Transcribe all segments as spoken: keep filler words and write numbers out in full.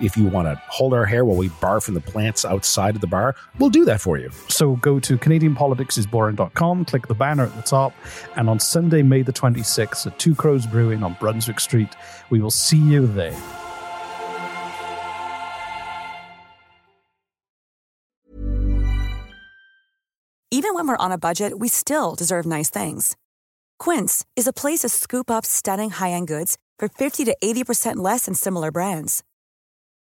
If you want to hold our hair while we barf in the plants outside of the bar, we'll do that for you. So go to Canadian Politics Is Boring dot com, click the banner at the top, and on Sunday, May the twenty-sixth at Two Crows Brewing on Brunswick Street, we will see you there. Even when we're on a budget, we still deserve nice things. Quince is a place to scoop up stunning high-end goods for fifty to eighty percent less than similar brands.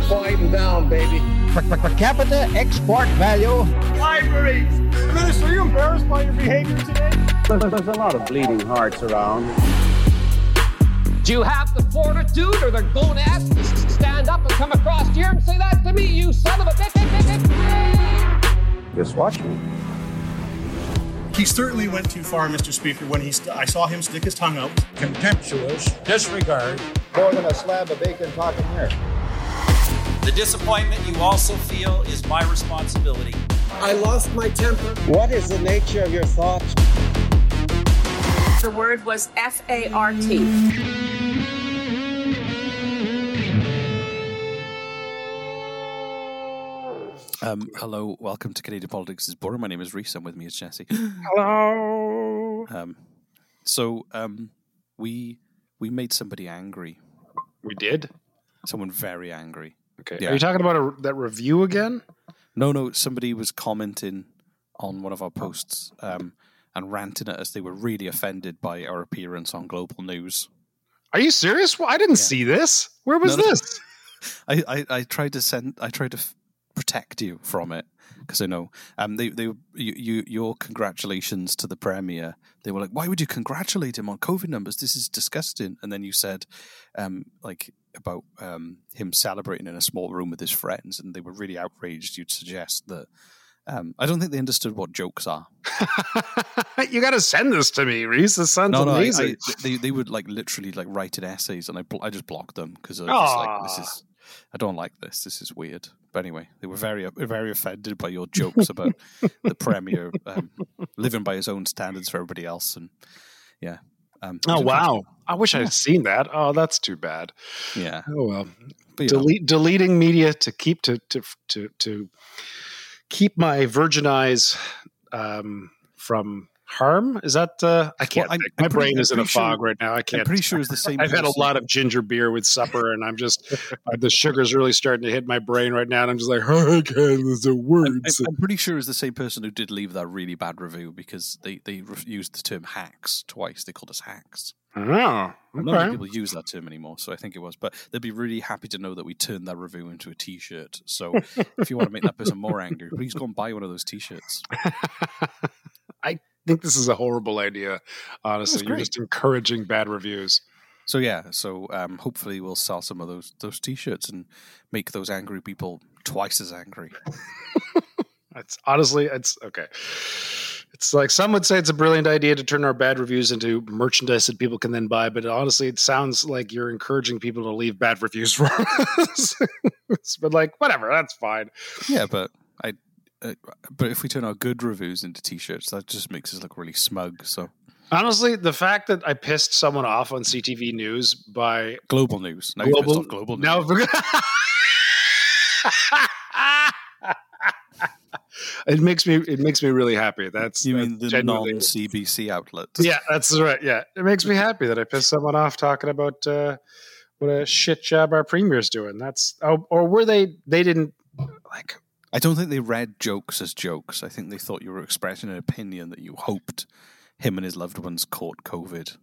climb down, baby. Per, per, per capita export value. Libraries. Minister, are you embarrassed by your behavior today? There's, there's a lot of bleeding hearts around. Do you have the fortitude or the gonads to stand up and come across here and say that to me, you son of a bitch? Just watch me. He certainly went too far, Mister Speaker, when he st- I saw him stick his tongue out. Contemptuous disregard. More than a slab of bacon talking here. The disappointment you also feel is my responsibility. I lost my temper. What is the nature of your thoughts? The word was F A R T. Um, hello, welcome to Canadian Politics is Boring. My name is Reese, and with me is Jesse. Hello. Um, so um, we we made somebody angry. We did? Someone very angry. Okay. Yeah. Are you talking about a, that review again? No, no. Somebody was commenting on one of our posts um, and ranting at us. They were really offended by our appearance on Global News. Are you serious? Well, I didn't yeah. see this. Where was no, this? No. I, I, I tried to send. I tried to f- protect you from it because I know. Um, they they you, you your congratulations to the premier. They were like, why would you congratulate him on COVID numbers? This is disgusting. And then you said, um, like. about um, him celebrating in a small room with his friends, and they were really outraged. You'd suggest that um, I don't think they understood what jokes are. You got to send this to me, Reese. This sounds no, no, amazing. I, I, they, they would like literally like write in essays, and I I just blocked them because I was just like, this is I don't like this. This is weird. But anyway, they were very very offended by your jokes about the premier um, living by his own standards for everybody else, and yeah. Um, oh wow! I wish yeah. I had seen that. Oh, that's too bad. Yeah. Oh well. But, Delete, deleting media to keep to to to, to keep my virgin eyes um, from harm. Is that uh, I can't? Well, I, my pretty, brain is I'm in a sure, fog right now. I can't. I'm pretty sure it's the same. I've person. had a lot of ginger beer with supper, and I'm just the sugar's really starting to hit my brain right now, and I'm just like, oh God, there's a word. I'm, I'm pretty sure it's the same person who did leave that really bad review because they they used the term hacks twice. They called us hacks. Oh, okay. Not many people use that term anymore, so I think it was. But they'd be really happy to know that we turned that review into a T-shirt. So if you want to make that person more angry, please go and buy one of those T-shirts. I. I think this is a horrible idea, honestly. You're just encouraging bad reviews. So yeah, so um, hopefully we'll sell some of those those T-shirts and make those angry people twice as angry. It's honestly, it's okay. It's like some would say it's a brilliant idea to turn our bad reviews into merchandise that people can then buy, but honestly, it sounds like you're encouraging people to leave bad reviews for us. But like, whatever, that's fine. Yeah, but I, uh, but if we turn our good reviews into t-shirts, that just makes us look really smug. So honestly, the fact that I pissed someone off on C T V News by Global News, now global, you pissed off Global News. No. It makes me. It makes me really happy. That's you mean that's the non-C B C outlet? Yeah, that's right. Yeah, it makes me happy that I pissed someone off talking about uh, what a shit job our premier's doing. That's oh, or were they? They didn't like. I don't think they read jokes as jokes. I think they thought you were expressing an opinion that you hoped him and his loved ones caught COVID.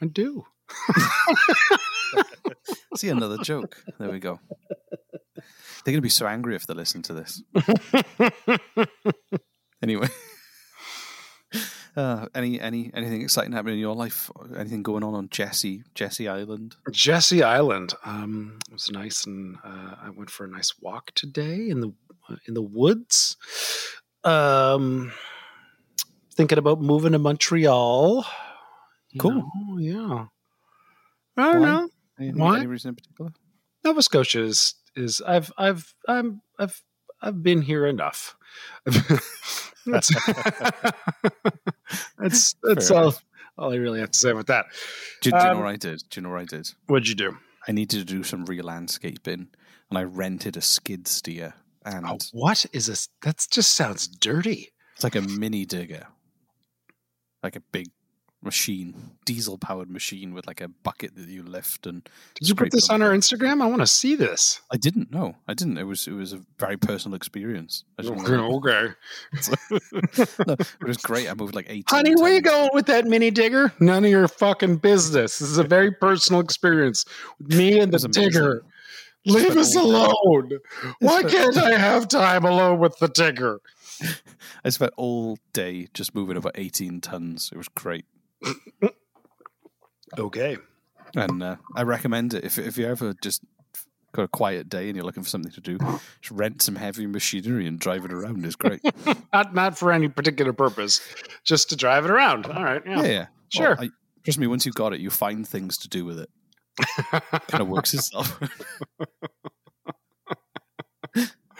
I do. See another joke. There we go. They're going to be so angry if they listen to this. Anyway, uh, any any anything exciting happening in your life? Anything going on on Jesse Jesse Island? Jesse Island. Um, it was nice, and uh, I went for a nice walk today in the uh, in the woods. Um, thinking about moving to Montreal. Cool. Know? Yeah. I don't Why? know. Any, Why? any reason in particular? Nova Scotia is. Is I've I've I'm I've I've been here enough. that's that's, that's all, all I really have to say about that. Do, do um, you know what I did? Do you know what I did? What'd you do? I needed to do some re-landscaping, and I rented a skid steer. And oh, what is this? That just sounds dirty. It's like a mini digger, like a big machine, diesel-powered machine with like a bucket that you lift and. Did you put this on our Instagram? I want to see this. I didn't. No, I didn't. It was it was a very personal experience. I just okay. okay. No, it was great. I moved like eight. Honey, where you going with that mini digger? None of your fucking business. This is a very personal experience with me and the digger. Leave but us alone. Day. Why can't I have time alone with the digger? I spent all day just moving over eighteen tons. It was great. Okay, and uh, I recommend it if if you ever just got a quiet day and you're looking for something to do, just rent some heavy machinery and drive it around. It's great. not not for any particular purpose, just to drive it around. All right, yeah, yeah, yeah. Sure. Well, I, trust me, once you've got it, you find things to do with it. It kind of works itself.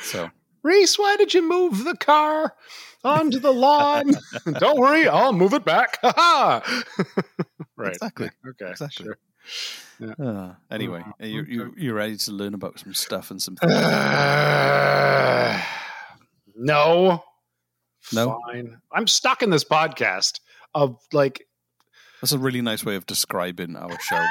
So. Reese, why did you move the car onto the lawn? Don't worry, I'll move it back. Ha Right. Exactly. Okay. Exactly. Sure. Yeah. Uh, anyway, oh, you, you, you're ready to learn about some stuff and some things. Uh, no. No. Fine. I'm stuck in this podcast of like. That's a really nice way of describing our show.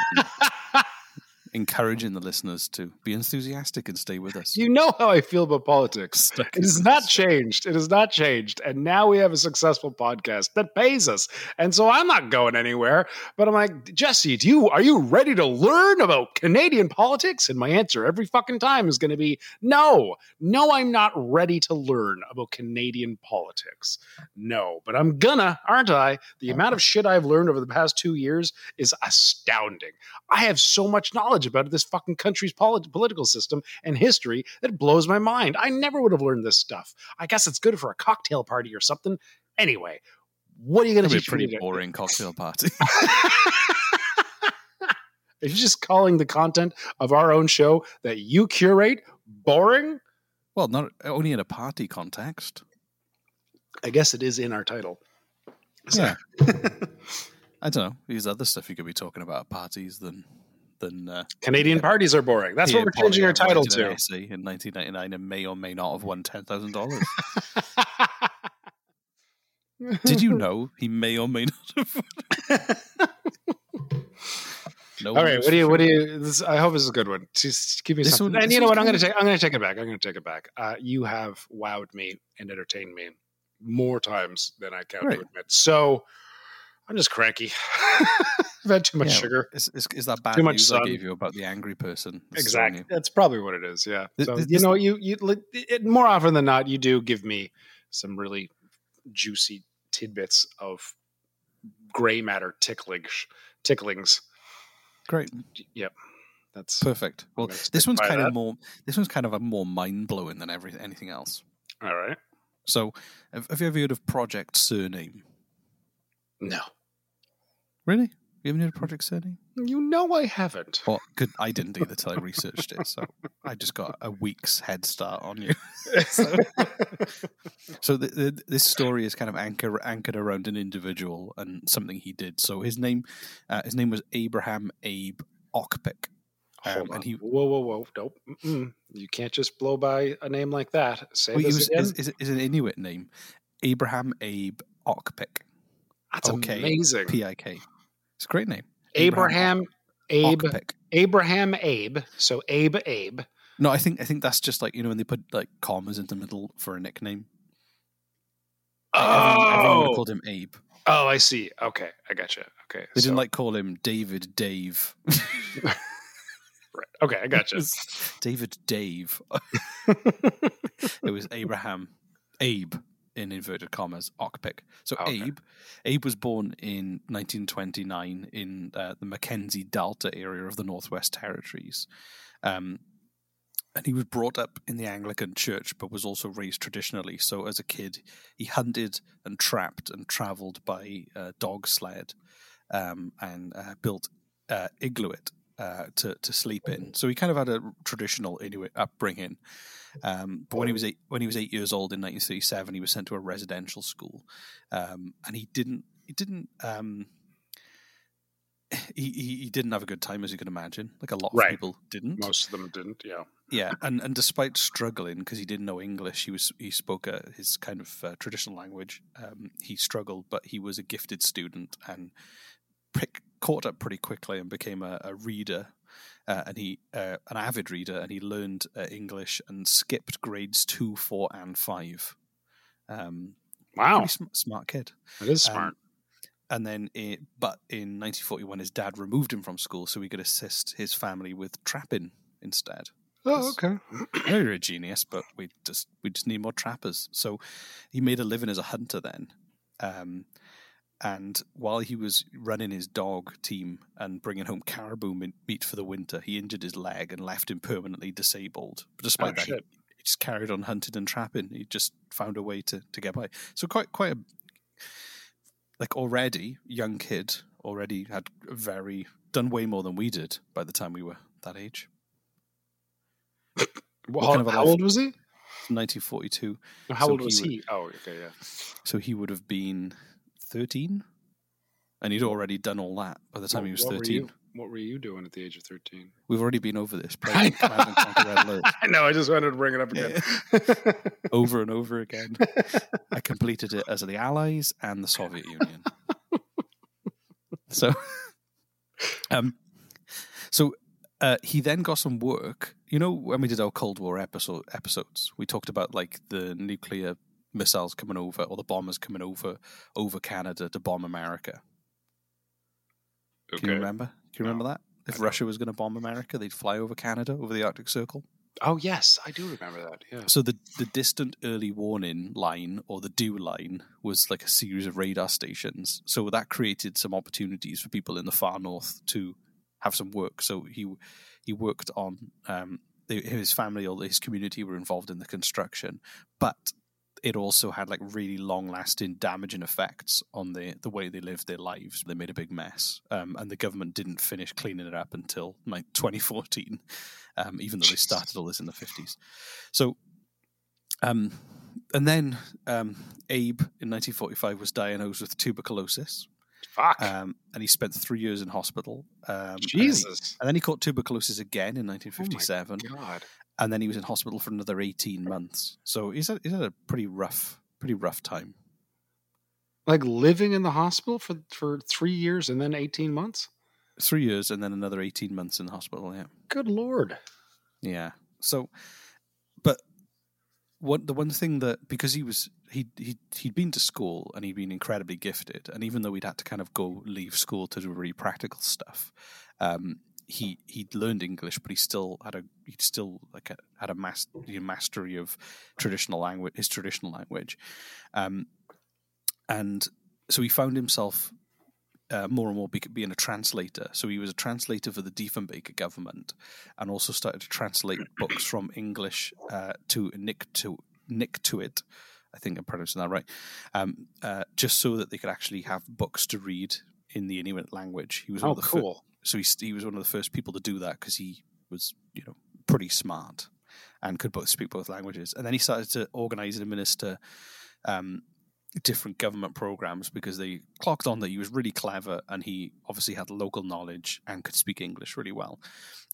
Encouraging the listeners to be enthusiastic and stay with us. You know how I feel about politics. It has not changed. It has not changed. And now we have a successful podcast that pays us. And so I'm not going anywhere. But I'm like, Jesse, do you are you ready to learn about Canadian politics? And my answer every fucking time is going to be, no, no, I'm not ready to learn about Canadian politics. No, but I'm gonna, aren't I? The amount of shit I've learned over the past two years is astounding. I have so much knowledge about this fucking country's polit- political system and history that blows my mind. I never would have learned this stuff. I guess it's good for a cocktail party or something. Anyway, what are you going to do? It's a pretty boring cocktail party. If you're just calling the content of our own show that you curate boring? Well, not only in a party context. I guess it is in our title. So. Yeah. I don't know. There's other stuff you could be talking about at parties than... Than, uh, Canadian uh, parties are boring. That's what we're changing our title to. In nineteen ninety-nine, and may or may not have won ten thousand dollars. Did you know he may or may not have? No. All right. What do you? What do you? This, I hope this is a good one. Just give me this something. One, and you know what? I'm going to take. I'm going to take it back. I'm going to take it back. Uh, you have wowed me and entertained me more times than I care right. to admit. So. I'm just cranky. I've had too much yeah, sugar. Is, is, is that bad too much news sun. I gave you about the angry person? Exactly. That's probably what it is, yeah. This, so, this, you know, you you it, more often than not, you do give me some really juicy tidbits of gray matter ticklish, ticklings. Great. Yep. That's perfect. Well, this one's kind that. of more. This one's kind of a more mind blowing than everything anything else. All right. So, have, have you ever heard of Project Surname? No. Really? You haven't heard of Project Surname? You know I haven't. Well, good, I didn't either until I researched it, so I just got a week's head start on you. so so the, the, this story is kind of anchor, anchored around an individual and something he did. So his name uh, his name was Abraham Abe Okpik. Um, Hold on. And he, whoa, whoa, whoa. Nope. Mm-mm. You can't just blow by a name like that. Say well, this was, again. Is, is, is an Inuit name. Abraham Abe Okpik. That's O K, amazing. P I K. It's a great name. Abraham, Abraham Abe. Okpik. Abraham Abe. So Abe Abe. No, I think I think that's just like, you know, when they put like commas in the middle for a nickname. Oh. Everyone, everyone would have called him Abe. Oh, I see. Okay. I gotcha. Okay. They so. didn't like call him David Dave. Right. Okay. I gotcha. David Dave. It was Abraham Abe. In inverted commas, Okpik. So okay. Abe, Abe was born in nineteen twenty-nine in uh, the Mackenzie Delta area of the Northwest Territories, um, and he was brought up in the Anglican Church, but was also raised traditionally. So as a kid, he hunted and trapped and travelled by uh, dog sled, um, and uh, built uh, Idloot uh, to to sleep in. So he kind of had a traditional Inuit upbringing. Um, but when he was eight, when he was eight years old in nineteen thirty-seven, he was sent to a residential school, um, and he didn't he didn't um, he he didn't have a good time, as you can imagine. Like a lot of right. people didn't. Most of them didn't. Yeah. Yeah, and, and despite struggling because he didn't know English, he was he spoke uh, his kind of uh, traditional language. Um, he struggled, but he was a gifted student and pick, caught up pretty quickly and became a, a reader. Uh, and he, uh, an avid reader, and he learned uh, English and skipped grades two, four, and five. Um, wow, sm- smart kid. That is smart. Um, and then, it, but in nineteen forty-one, his dad removed him from school so he could assist his family with trapping instead. Oh, okay. You're a genius, but we just we just need more trappers. So he made a living as a hunter then. Um, And while he was running his dog team and bringing home caribou meat for the winter, he injured his leg and left him permanently disabled. But despite oh, that, he, he just carried on hunting and trapping. He just found a way to, to get by. So quite quite a like already young kid, already had very done way more than we did by the time we were that age. What, kind of how old was he? nineteen forty-two. How so old was he? he? Would, oh, okay, yeah. So he would have been thirteen, and he'd already done all that by the time well, he was what thirteen. Were you, what were you doing at the age of thirteen? We've already been over this. I know. I know. I just wanted to bring it up again, yeah. over and over again. I completed it as the Allies and the Soviet Union. so, um, so uh, he then got some work. You know, when we did our Cold War episode episodes, we talked about like the nuclear missiles coming over, or the bombers coming over over Canada to bomb America. Okay. Can you remember? Can you remember no, that? If Russia was going to bomb America, they'd fly over Canada, over the Arctic Circle. Oh, yes, I do remember that, yeah. So the, the distant early warning line, or the dew line, was like a series of radar stations. So that created some opportunities for people in the far north to have some work. So he he worked on, um, his family or his community were involved in the construction, but it also had like really long-lasting damaging effects on the, the way they lived their lives. They made a big mess, um, and the government didn't finish cleaning it up until like twenty fourteen, um, even though they started all this in the fifties. So, um, and then um, Abe in nineteen forty-five was diagnosed with tuberculosis. Fuck. Um, and he spent three years in hospital. Um, Jesus. And, he, and then he caught tuberculosis again in nineteen fifty-seven. Oh my God. And then he was in hospital for another eighteen months. So he's had, he's had a pretty rough, pretty rough time. Like living in the hospital for, for three years and then eighteen months? Three years and then another eighteen months in the hospital, yeah. Good Lord. Yeah. So, but what, the one thing that, because he was, he, he, he'd been to school and he'd been incredibly gifted. And even though he'd had to kind of go leave school to do really practical stuff, um, He he'd learned English, but he still had a he still like a, had a mas- mastery of traditional language, his traditional language, um, and so he found himself uh, more and more being a translator. So he was a translator for the Diefenbaker government and also started to translate books from English uh, to Inuktitut, I think I'm pronouncing that right, um, uh, just so that they could actually have books to read in the Inuit language. He was oh, one of the cool. Fir- so he, he was one of the first people to do that because he was, you know, pretty smart and could both speak both languages. And then he started to organize and administer um, different government programs because they clocked on that he was really clever and he obviously had local knowledge and could speak English really well.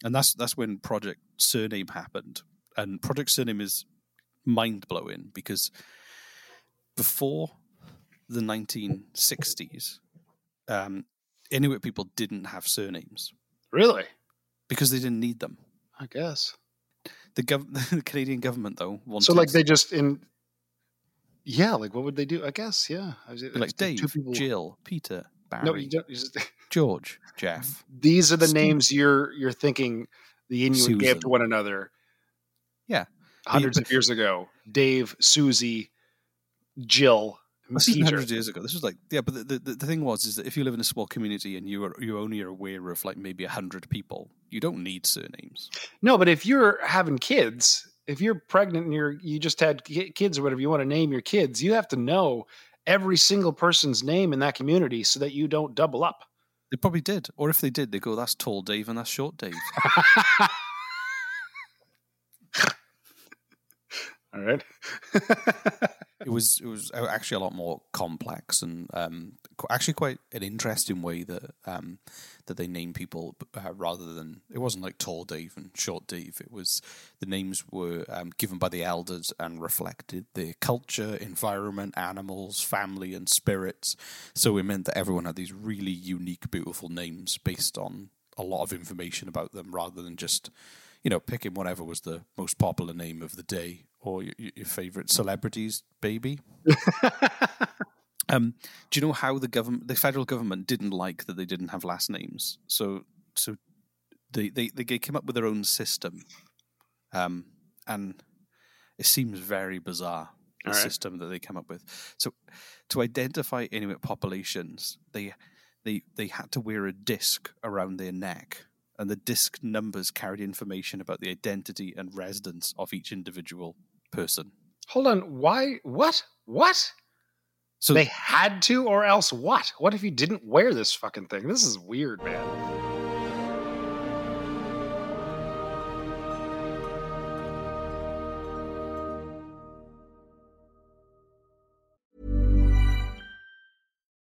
And that's that's when Project Surname happened. And Project Surname is mind-blowing because before the nineteen sixties, um, Inuit people didn't have surnames. Really? Because they didn't need them. I guess. The, gov- the Canadian government, though, wanted... So, like, they just... in, yeah, like, what would they do? I guess, yeah. I was, like, Dave, people... Jill, Peter, Barry, no, you don't, you just... George, Jeff. These are the Steve. names you're you're thinking the Inuit Susan. gave to one another. Yeah. Hundreds but, of years ago. Dave, Susie... Jill, this is hundreds of years ago. This was like, yeah, but the, the the thing was is that if you live in a small community and you are you only are aware of like maybe a hundred people, you don't need surnames. No, but if you're having kids, if you're pregnant and you're you just had kids or whatever, you want to name your kids, you have to know every single person's name in that community so that you don't double up. They probably did, or if they did, they go, "That's tall Dave and that's short Dave." All right. It was it was actually a lot more complex and um, actually quite an interesting way that um, that they named people uh, rather than it wasn't like Tall Dave and Short Dave. It was the names were um, given by the elders and reflected their culture, environment, animals, family, and spirits. So it meant that everyone had these really unique, beautiful names based on a lot of information about them, rather than just you know picking whatever was the most popular name of the day. Or your, your favorite celebrities, baby. um, do you know how the government, the federal government, didn't like that they didn't have last names? So, so they they, they came up with their own system, um, and it seems very bizarre the All right. system that they come up with. So, to identify Inuit populations, they they they had to wear a disc around their neck. And the disc numbers carried information about the identity and residence of each individual person. Hold on. Why? What? What? So they had to, or else what? What if you didn't wear this fucking thing? This is weird, man.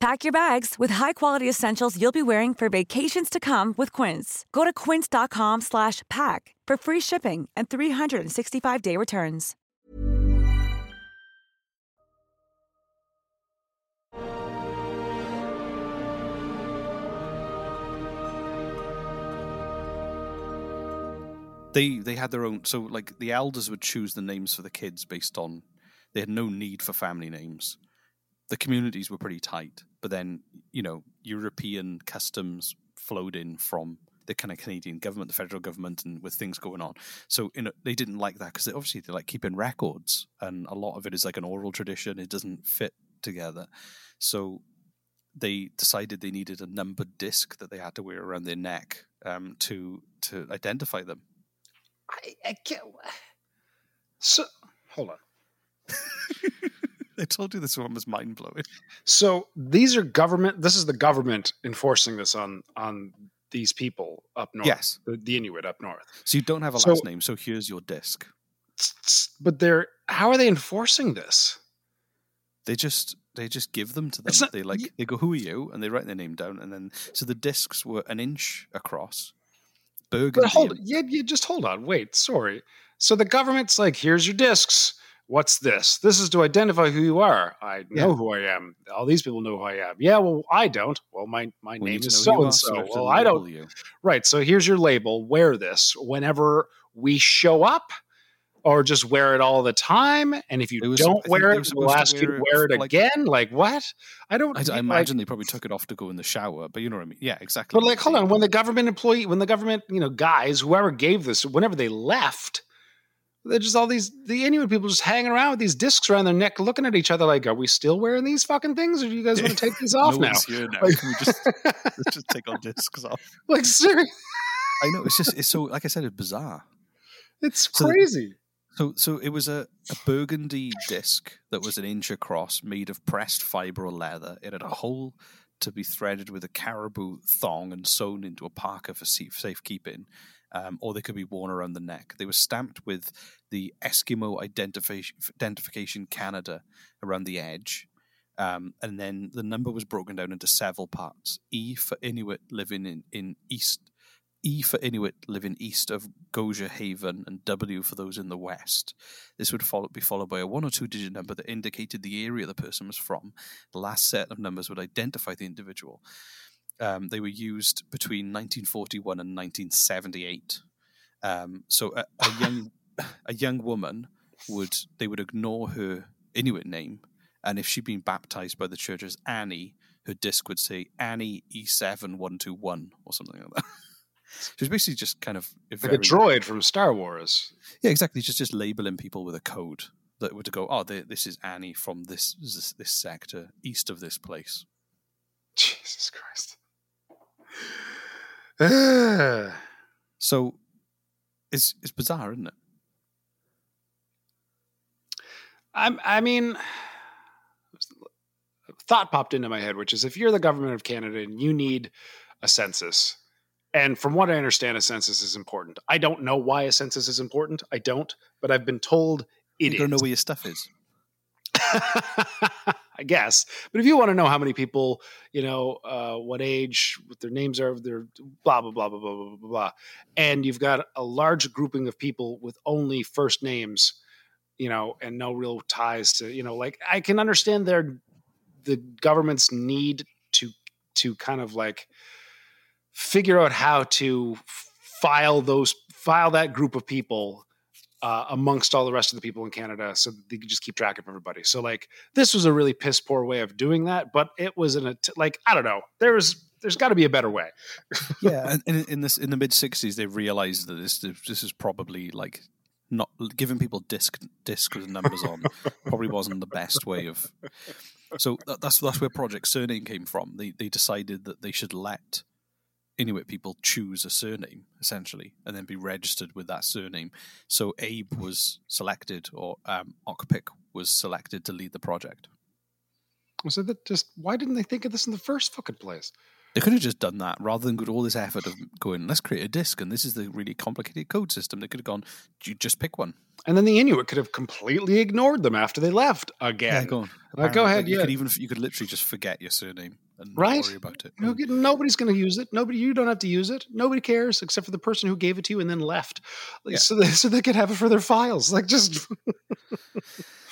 Pack your bags with high-quality essentials you'll be wearing for vacations to come with Quince. Go to quince.com slash pack for free shipping and three sixty-five day returns. They they had their own... So, like, the elders would choose the names for the kids based on... They had no need for family names. The communities were pretty tight, but then, you know, European customs flowed in from the kind of Canadian government, the federal government, and with things going on. So, you know, they didn't like that because obviously they like keeping records, and a lot of it is like an oral tradition. It doesn't fit together. So they decided they needed a numbered disc that they had to wear around their neck um, to to identify them. I, I can't... So, hold on. I told you this one was mind-blowing. So these are government... This is the government enforcing this on on these people up north. Yes. The, the Inuit up north. So you don't have a last so, name, so here's your disc. but they're how are they enforcing this? They just they just give them to them. Not, they like y- they go, "Who are you?" and they write their name down, and then so the discs were an inch across. Burgundy. But hold, yeah, yeah, just hold on. Wait, sorry. So the government's like, "Here's your discs. What's this? This is to identify who you are. I know yeah. who I am. All these people know who I am. Yeah, well, I don't. Well, my, my we name is so-and-so. Well, I don't. You. Right, so here's your label. Wear this whenever we show up or just wear it all the time. And if you was, don't I wear it, we'll ask you to wear it, it like, again. Like, what? I don't. I, I imagine like, they probably took it off to go in the shower, but you know what I mean? Yeah, exactly. But like, hold on. When the government employee, when the government, you know, guys, whoever gave this, whenever they left, they're just all these, the Inuit people just hanging around with these discs around their neck, looking at each other like, are we still wearing these fucking things? Or do you guys want to take these off no now? Here now. Like, can we just, let's just take our discs off. Like, seriously? I know. It's just, it's so, like I said, it's bizarre. It's so, crazy. So so it was a, a burgundy disc that was an inch across, made of pressed fiber or leather. It had a hole to be threaded with a caribou thong and sewn into a parka for safekeeping. Um, or they could be worn around the neck. They were stamped with the Eskimo identification, identification Canada around the edge. Um, and then the number was broken down into several parts. E for Inuit living in, in east. E for Inuit living east of Gjoa Haven, and W for those in the west. This would follow, be followed by a one or two digit number that indicated the area the person was from. The last set of numbers would identify the individual. Um, they were used between nineteen forty-one and nineteen seventy-eight. Um, so a, a young a young woman would they would ignore her Inuit name, and if she'd been baptized by the church as Annie, her disc would say Annie E seven one two one or something like that. She was basically just kind of like very, a droid from Star Wars. Yeah, exactly. Just just labeling people with a code that would go, oh, they, this is Annie from this, this this sector east of this place. Jesus Christ. So it's it's bizarre, isn't it? I'm, I mean, a thought popped into my head, which is if you're the government of Canada and you need a census, and from what I understand, a census is important. I don't know why a census is important. I don't, but I've been told it is. You don't know where your stuff is. I guess. But if you want to know how many people, you know, uh, what age, what their names are, their blah, blah, blah, blah, blah, blah, blah, blah. And you've got a large grouping of people with only first names, you know, and no real ties to, you know, like I can understand their, the government's need to, to kind of like figure out how to file those, file that group of people Uh, amongst all the rest of the people in Canada, so they could just keep track of everybody. So, like, this was a really piss poor way of doing that, but it was an att- like I don't know. There was there's got to be a better way. Yeah, and in, in this in the mid sixties, they realized that this this is probably like not giving people disc disc with numbers on probably wasn't the best way of. So that, that's that's where Project Surname came from. They they decided that they should let Inuit people choose a surname, essentially, and then be registered with that surname. So Abe was selected, or um, Okpik was selected to lead the project. So that just, why didn't they think of this in the first fucking place? They could have just done that rather than go to all this effort of going, let's create a disc, and this is the really complicated code system. They could have gone, you just pick one. And then the Inuit could have completely ignored them after they left again. Yeah, go on. Like, go ahead, you yeah. Could even, you could literally just forget your surname. And right? Don't worry about it. No, nobody's going to use it. Nobody, you don't have to use it. Nobody cares except for the person who gave it to you and then left. Yeah. So, they, so they could have it for their files. Like just.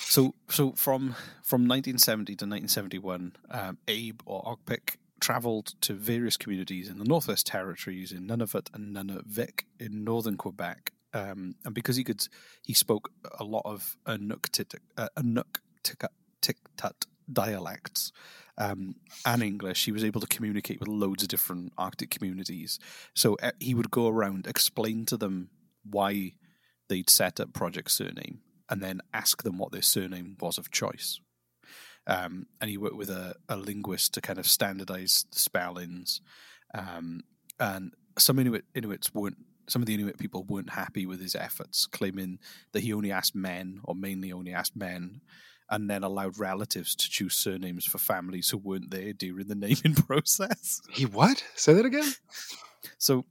so, so from from nineteen seventy to nineteen seventy-one, um, Abe or Okpik traveled to various communities in the Northwest Territories, in Nunavut and Nunavik, in northern Quebec, um, and because he could, he spoke a lot of Inuktitut uh, dialects. Um, and English, he was able to communicate with loads of different Arctic communities. So uh, he would go around, explain to them why they'd set up Project Surname, and then ask them what their surname was of choice. Um, and he worked with a, a linguist to kind of standardize the spellings. Um, and some Inuit Inuits weren't, some of the Inuit people weren't happy with his efforts, claiming that he only asked men, or mainly only asked men, and then allowed relatives to choose surnames for families who weren't there during the naming process. He what? Say that again? So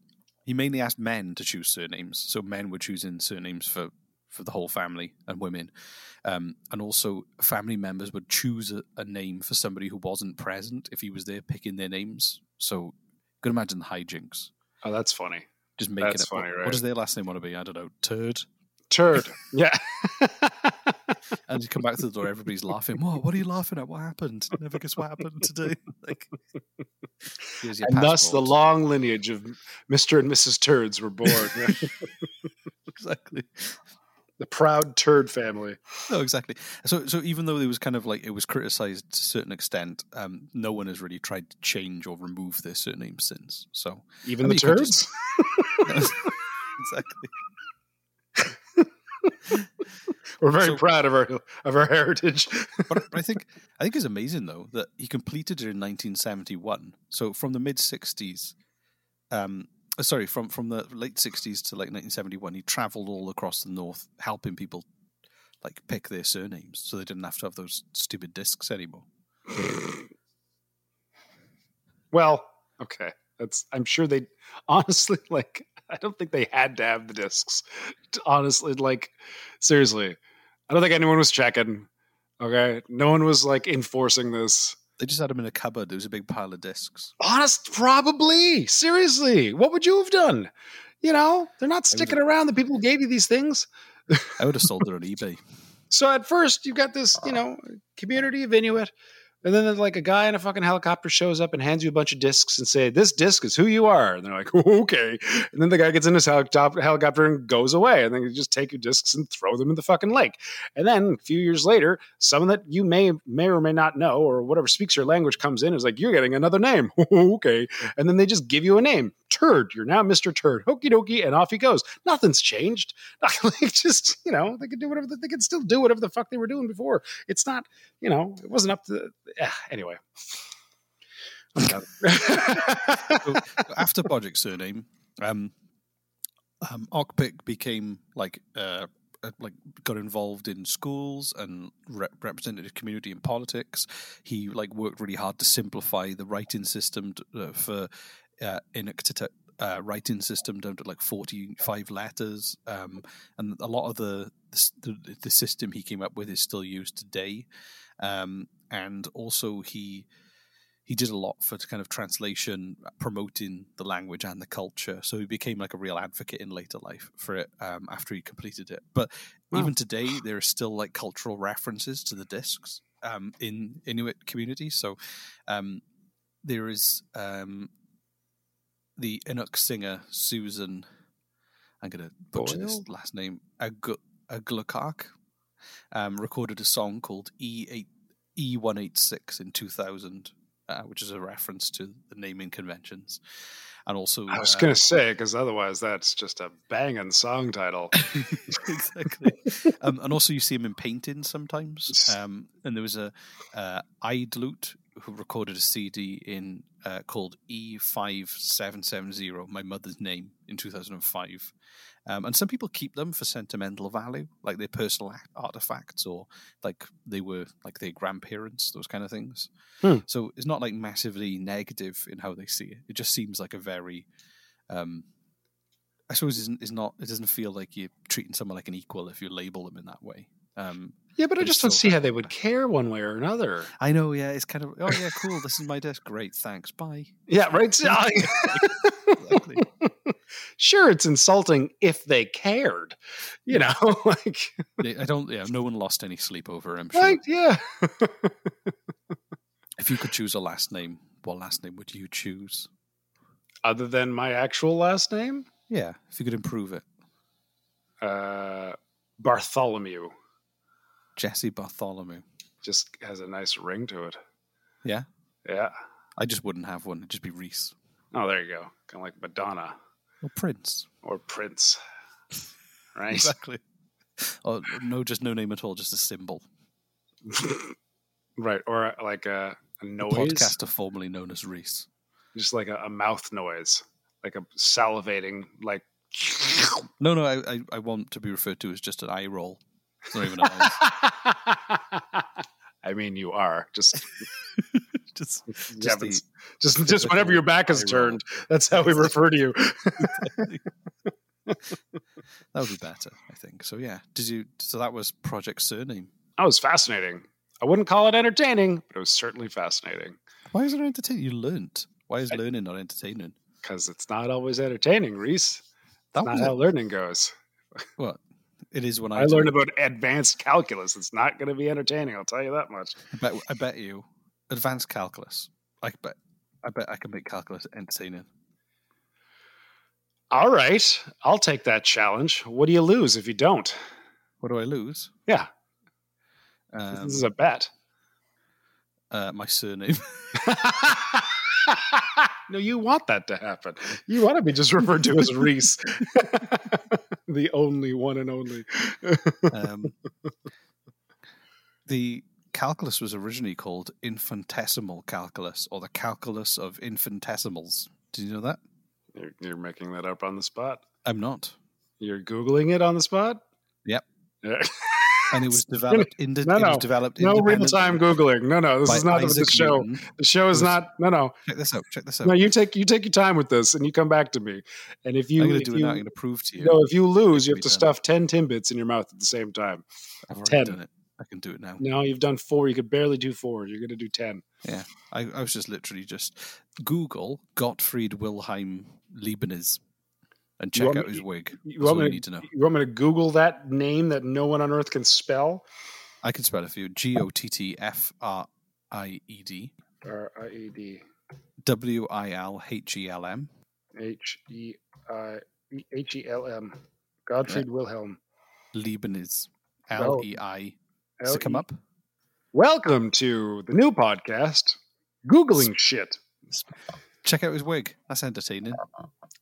he mainly asked men to choose surnames. So men were choosing surnames for for the whole family and women. Um, and also family members would choose a, a name for somebody who wasn't present if he was there picking their names. So you can imagine the hijinks. Oh, that's funny. Just making that's it up. Funny, right? What does their last name want to be? I don't know. Turd? Turd. Yeah. And you come back to the door, everybody's laughing. Whoa, what are you laughing at? What happened? Never guess what happened today. Like, here's your and passport. Thus the long lineage of Mister and Missus Turds were born. Exactly. The proud turd family. No, exactly. So so even though it was kind of like, it was criticized to a certain extent, um, no one has really tried to change or remove their surname since. So even I mean, the turds? Just... Exactly. We're very so, proud of our of our heritage. But I think I think it's amazing though that he completed it in nineteen seventy-one. So from the mid sixties, um Sorry, from, from the late sixties to like nineteen seventy-one, he travelled all across the north helping people like pick their surnames so they didn't have to have those stupid discs anymore. Well, okay. That's I'm sure they honestly like I don't think they had to have the discs. Honestly, like seriously. I don't think anyone was checking. Okay. No one was like enforcing this. They just had them in a cupboard. There was a big pile of discs. Honest, probably. Seriously. What would you have done? You know, they're not sticking around. The people who gave you these things. I would have sold it on eBay. So at first you've got this, you know, community of Inuit. And then there's like a guy in a fucking helicopter shows up and hands you a bunch of discs and say, this disc is who you are. And they're like, okay. And then the guy gets in his helicopter and goes away. And then you just take your discs and throw them in the fucking lake. And then a few years later, someone that you may may or may not know or whatever speaks your language comes in and is like, you're getting another name. Okay. And then they just give you a name. Turd. You're now Mister Turd. Okie dokie. And off he goes. Nothing's changed. Like just, you know, they could do whatever, they could still do whatever the fuck they were doing before. It's not, you know, it wasn't up to the, yeah, anyway. I'm done. So, after Project Surname, um, um, Okpik became like, uh, like got involved in schools and re- represented his community in politics. He like worked really hard to simplify the writing system to, uh, for uh, Inuktitut uh, writing system down to like forty-five letters, um, and a lot of the, the the system he came up with is still used today. Um, and also he he did a lot for kind of translation, promoting the language and the culture. So he became like a real advocate in later life for it um, after he completed it. But wow. Even today, there are still like cultural references to the discs um, in Inuit communities. So um, there is um, the Inuk singer, Susan, I'm going to butcher Boyle. This last name, Ag- Aglukark, um, recorded a song called E eight. E one eighty-six in two thousand, uh, which is a reference to the naming conventions. And also, I was uh, going to say, because otherwise that's just a banging song title. Exactly. um, and also you see him in paintings sometimes. Um, and there was a uh, Idloot who recorded a C D in uh, called E five seven seven zero, My Mother's Name, in two thousand five. Um, and some people keep them for sentimental value, like their personal artifacts or like they were like their grandparents, those kind of things. Hmm. So it's not like massively negative in how they see it. It just seems like a very, um, I suppose it's, it's not, it doesn't feel like you're treating someone like an equal if you label them in that way. Um, yeah, but, but I just don't see how they would care one way or another. I know, yeah. It's kind of, oh yeah, cool. This is my desk. Great, thanks. Bye. Yeah, right. Exactly. Sure, it's insulting if they cared, you know. Like I don't, yeah. No one lost any sleep over him. Sure. Right? Yeah. If you could choose a last name, what last name would you choose? Other than my actual last name? Yeah. If you could improve it, uh, Bartholomew. Jesse Bartholomew just has a nice ring to it. Yeah. Yeah. I just wouldn't have one. It'd just be Reese. Oh, there you go. Kind of like Madonna. Or Prince. Or Prince. Right? Exactly. Or no, just no name at all, just a symbol. Right. Or like a, a noise. A podcaster formerly known as Reese. Just like a, a mouth noise. Like a salivating, like. No, no, I, I, I want to be referred to as just an eye roll. It's not even a noise. I mean, you are. Just. Just, just, the, just, just whenever your back is turned, that's how we refer to you. That would be better, I think. So yeah, did you? So that was Project Surname. That was fascinating. I wouldn't call it entertaining, but it was certainly fascinating. Why is it entertaining? You learned. Why is I, learning not entertaining? Because it's not always entertaining, Reese. That's not how it. learning goes. What? It is when I, I learn about advanced calculus. It's not going to be entertaining, I'll tell you that much. I bet, I bet you. Advanced calculus. I bet I bet I can make calculus entertaining. All right. I'll take that challenge. What do you lose if you don't? What do I lose? Yeah. Um, this is a bet. Uh, my surname. No, you want that to happen. You want to be just referred to as Reese. The only one and only. um, the calculus was originally called infinitesimal calculus, or the calculus of infinitesimals. Did you know that? You're, you're making that up on the spot? I'm not. You're Googling it on the spot? Yep. Yeah. And it was developed in the, no, no. It was developed no real-time Googling. No, no, this is not Isaac the show. Newton. The show is was, not. No, no. Check this out. Check this out. No, you take you take your time with this, and you come back to me. And if you, I'm going to do you, it. Now. I'm going to prove to you. No, if you lose, you have to stuff it. ten Timbits in your mouth at the same time. I've already ten. Done it. I can do it now. No, you've done four. You could barely do four. You're going to do ten. Yeah, I, I was just literally just Google Gottfried Wilhelm Leibniz. And check out his wig. You want, me, you need to know. You want me to Google that name that no one on earth can spell? I can spell it for you. G O T T F R I E D. R I E D. W I L H E L M. H E L M. Gottfried yeah. Wilhelm. Leibniz. L E I. Does it come up? Welcome to the new podcast, Googling Shit. Check out his wig. That's entertaining.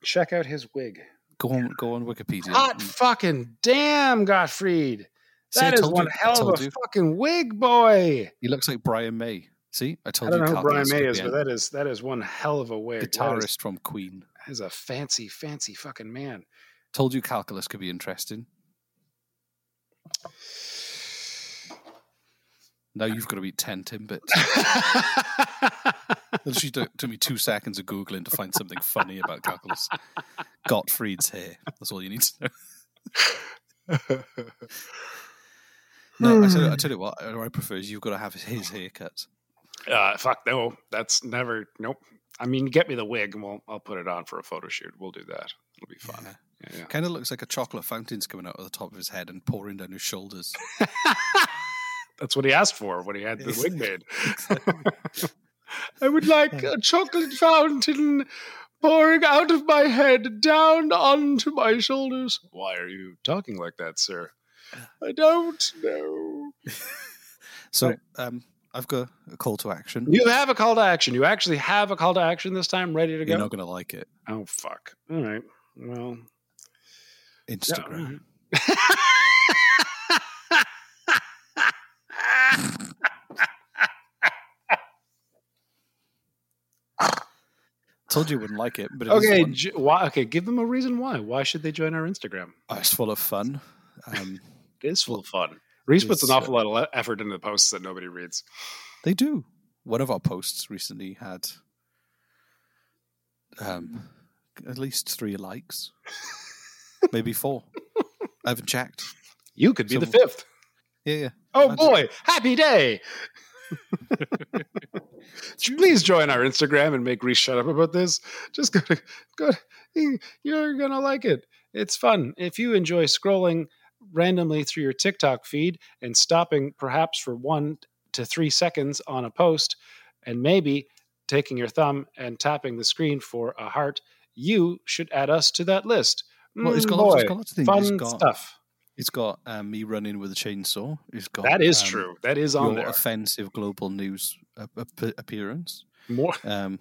Check out his wig. Go on, go on Wikipedia. Hot fucking damn, Gottfried. See, that is one you, hell of a you. fucking wig, boy. He looks like Brian May. See, I told you. I don't you know who Brian May is, but that is that is one hell of a wig. Guitarist is, from Queen. That is a fancy, fancy fucking man. Told you calculus could be interesting. Now you've got to eat ten Timbits. It took me two seconds of Googling to find something funny about calculus. Gottfried's hair. That's all you need to know. No, I tell, I tell you what, what I prefer is you've got to have his haircut. Uh, fuck, no. That's never, nope. I mean, get me the wig and we'll, I'll put it on for a photo shoot. We'll do that. It'll be fun. Yeah. Yeah, yeah. Kind of looks like a chocolate fountain's coming out of the top of his head and pouring down his shoulders. That's what he asked for when he had the wig made. I would like a chocolate fountain pouring out of my head down onto my shoulders. Why are you talking like that, sir? I don't know. So um, I've got a call to action. You have a call to action. You actually have a call to action this time ready to go? You're not going to like it. Oh, fuck. All right. Well. Instagram. No. Told you, you wouldn't like it, but it okay. Is ju- why, okay, give them a reason why. Why should they join our Instagram? Oh, it's full of fun. Um, it is full of fun. Reese puts an awful uh, lot of effort into the posts that nobody reads. They do. One of our posts recently had um, at least three likes, maybe four. I haven't checked. You could be so, the fifth. Yeah, yeah. Oh Imagine. boy! Happy day. Please join our Instagram and make Reese shut up about this. Just go to go to, you're gonna like it. It's fun. If you enjoy scrolling randomly through your TikTok feed and stopping perhaps for one to three seconds on a post and maybe taking your thumb and tapping the screen for a heart, you should add us to that list. Well, it's got Boy, lots, it's got lots of things. Fun it's got- stuff. It's got um, me running with a chainsaw. It's got that is um, true. That is on your there. Offensive global news ap- appearance. More. Um,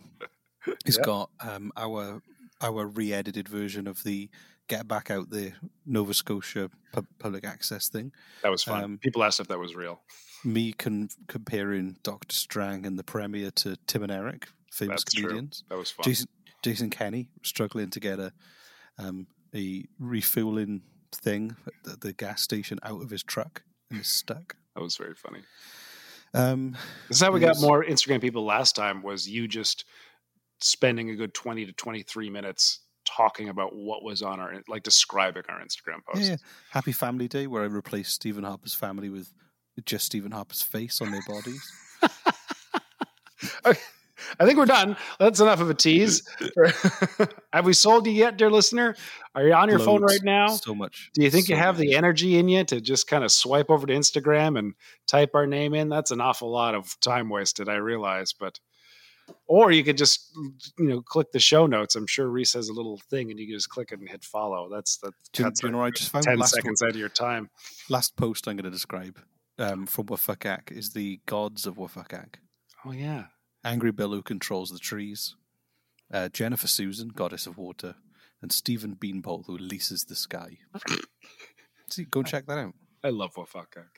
it's yeah. got um, our our re-edited version of the Get Back Out the Nova Scotia pu- public access thing. That was fun. Um, People asked if that was real. Me con- comparing Doctor Strang and the Premier to Tim and Eric, famous That's comedians. True. That was fun. Jason, Jason Kenney struggling to get a um, a refueling thing the, the gas station out of his truck and is stuck. That was very funny. Um, this is how we got was, more Instagram people last time, was you just spending a good twenty to twenty-three minutes talking about what was on our, like describing our Instagram post. Yeah, Happy Family Day, where I replaced Stephen Harper's family with just Stephen Harper's face on their bodies. Okay. I think we're done. That's enough of a tease. Have we sold you yet, dear listener? Are you on your Loads, phone right now? So much. Do you think so you have much. the energy in you to just kind of swipe over to Instagram and type our name in? That's an awful lot of time wasted, I realize. But or you could just, you know, click the show notes. I'm sure Reese has a little thing, and you can just click it and hit follow. That's the that's you know, I just found ten seconds one, out of your time. Last post I'm going to describe um, from Wafakak is the gods of Wafakak. Oh yeah. Angry Bill, who controls the trees, uh, Jennifer Susan, goddess of water, and Stephen Beanpole, who leases the sky. See, go check that out. I love Wafakak.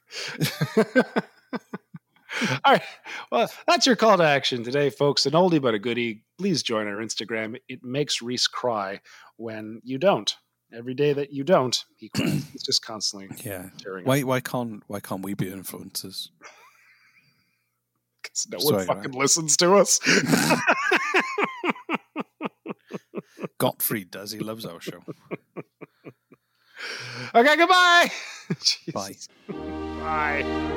All right. Well, that's your call to action today, folks. An oldie but a goodie. Please join our Instagram. It makes Reese cry when you don't. Every day that you don't, he cries. He's just constantly yeah. tearing why, up. Why can't, why can't we be influencers? No one Sorry, fucking right. listens to us. Gottfried does. He loves our show. Okay, goodbye. Bye. Bye.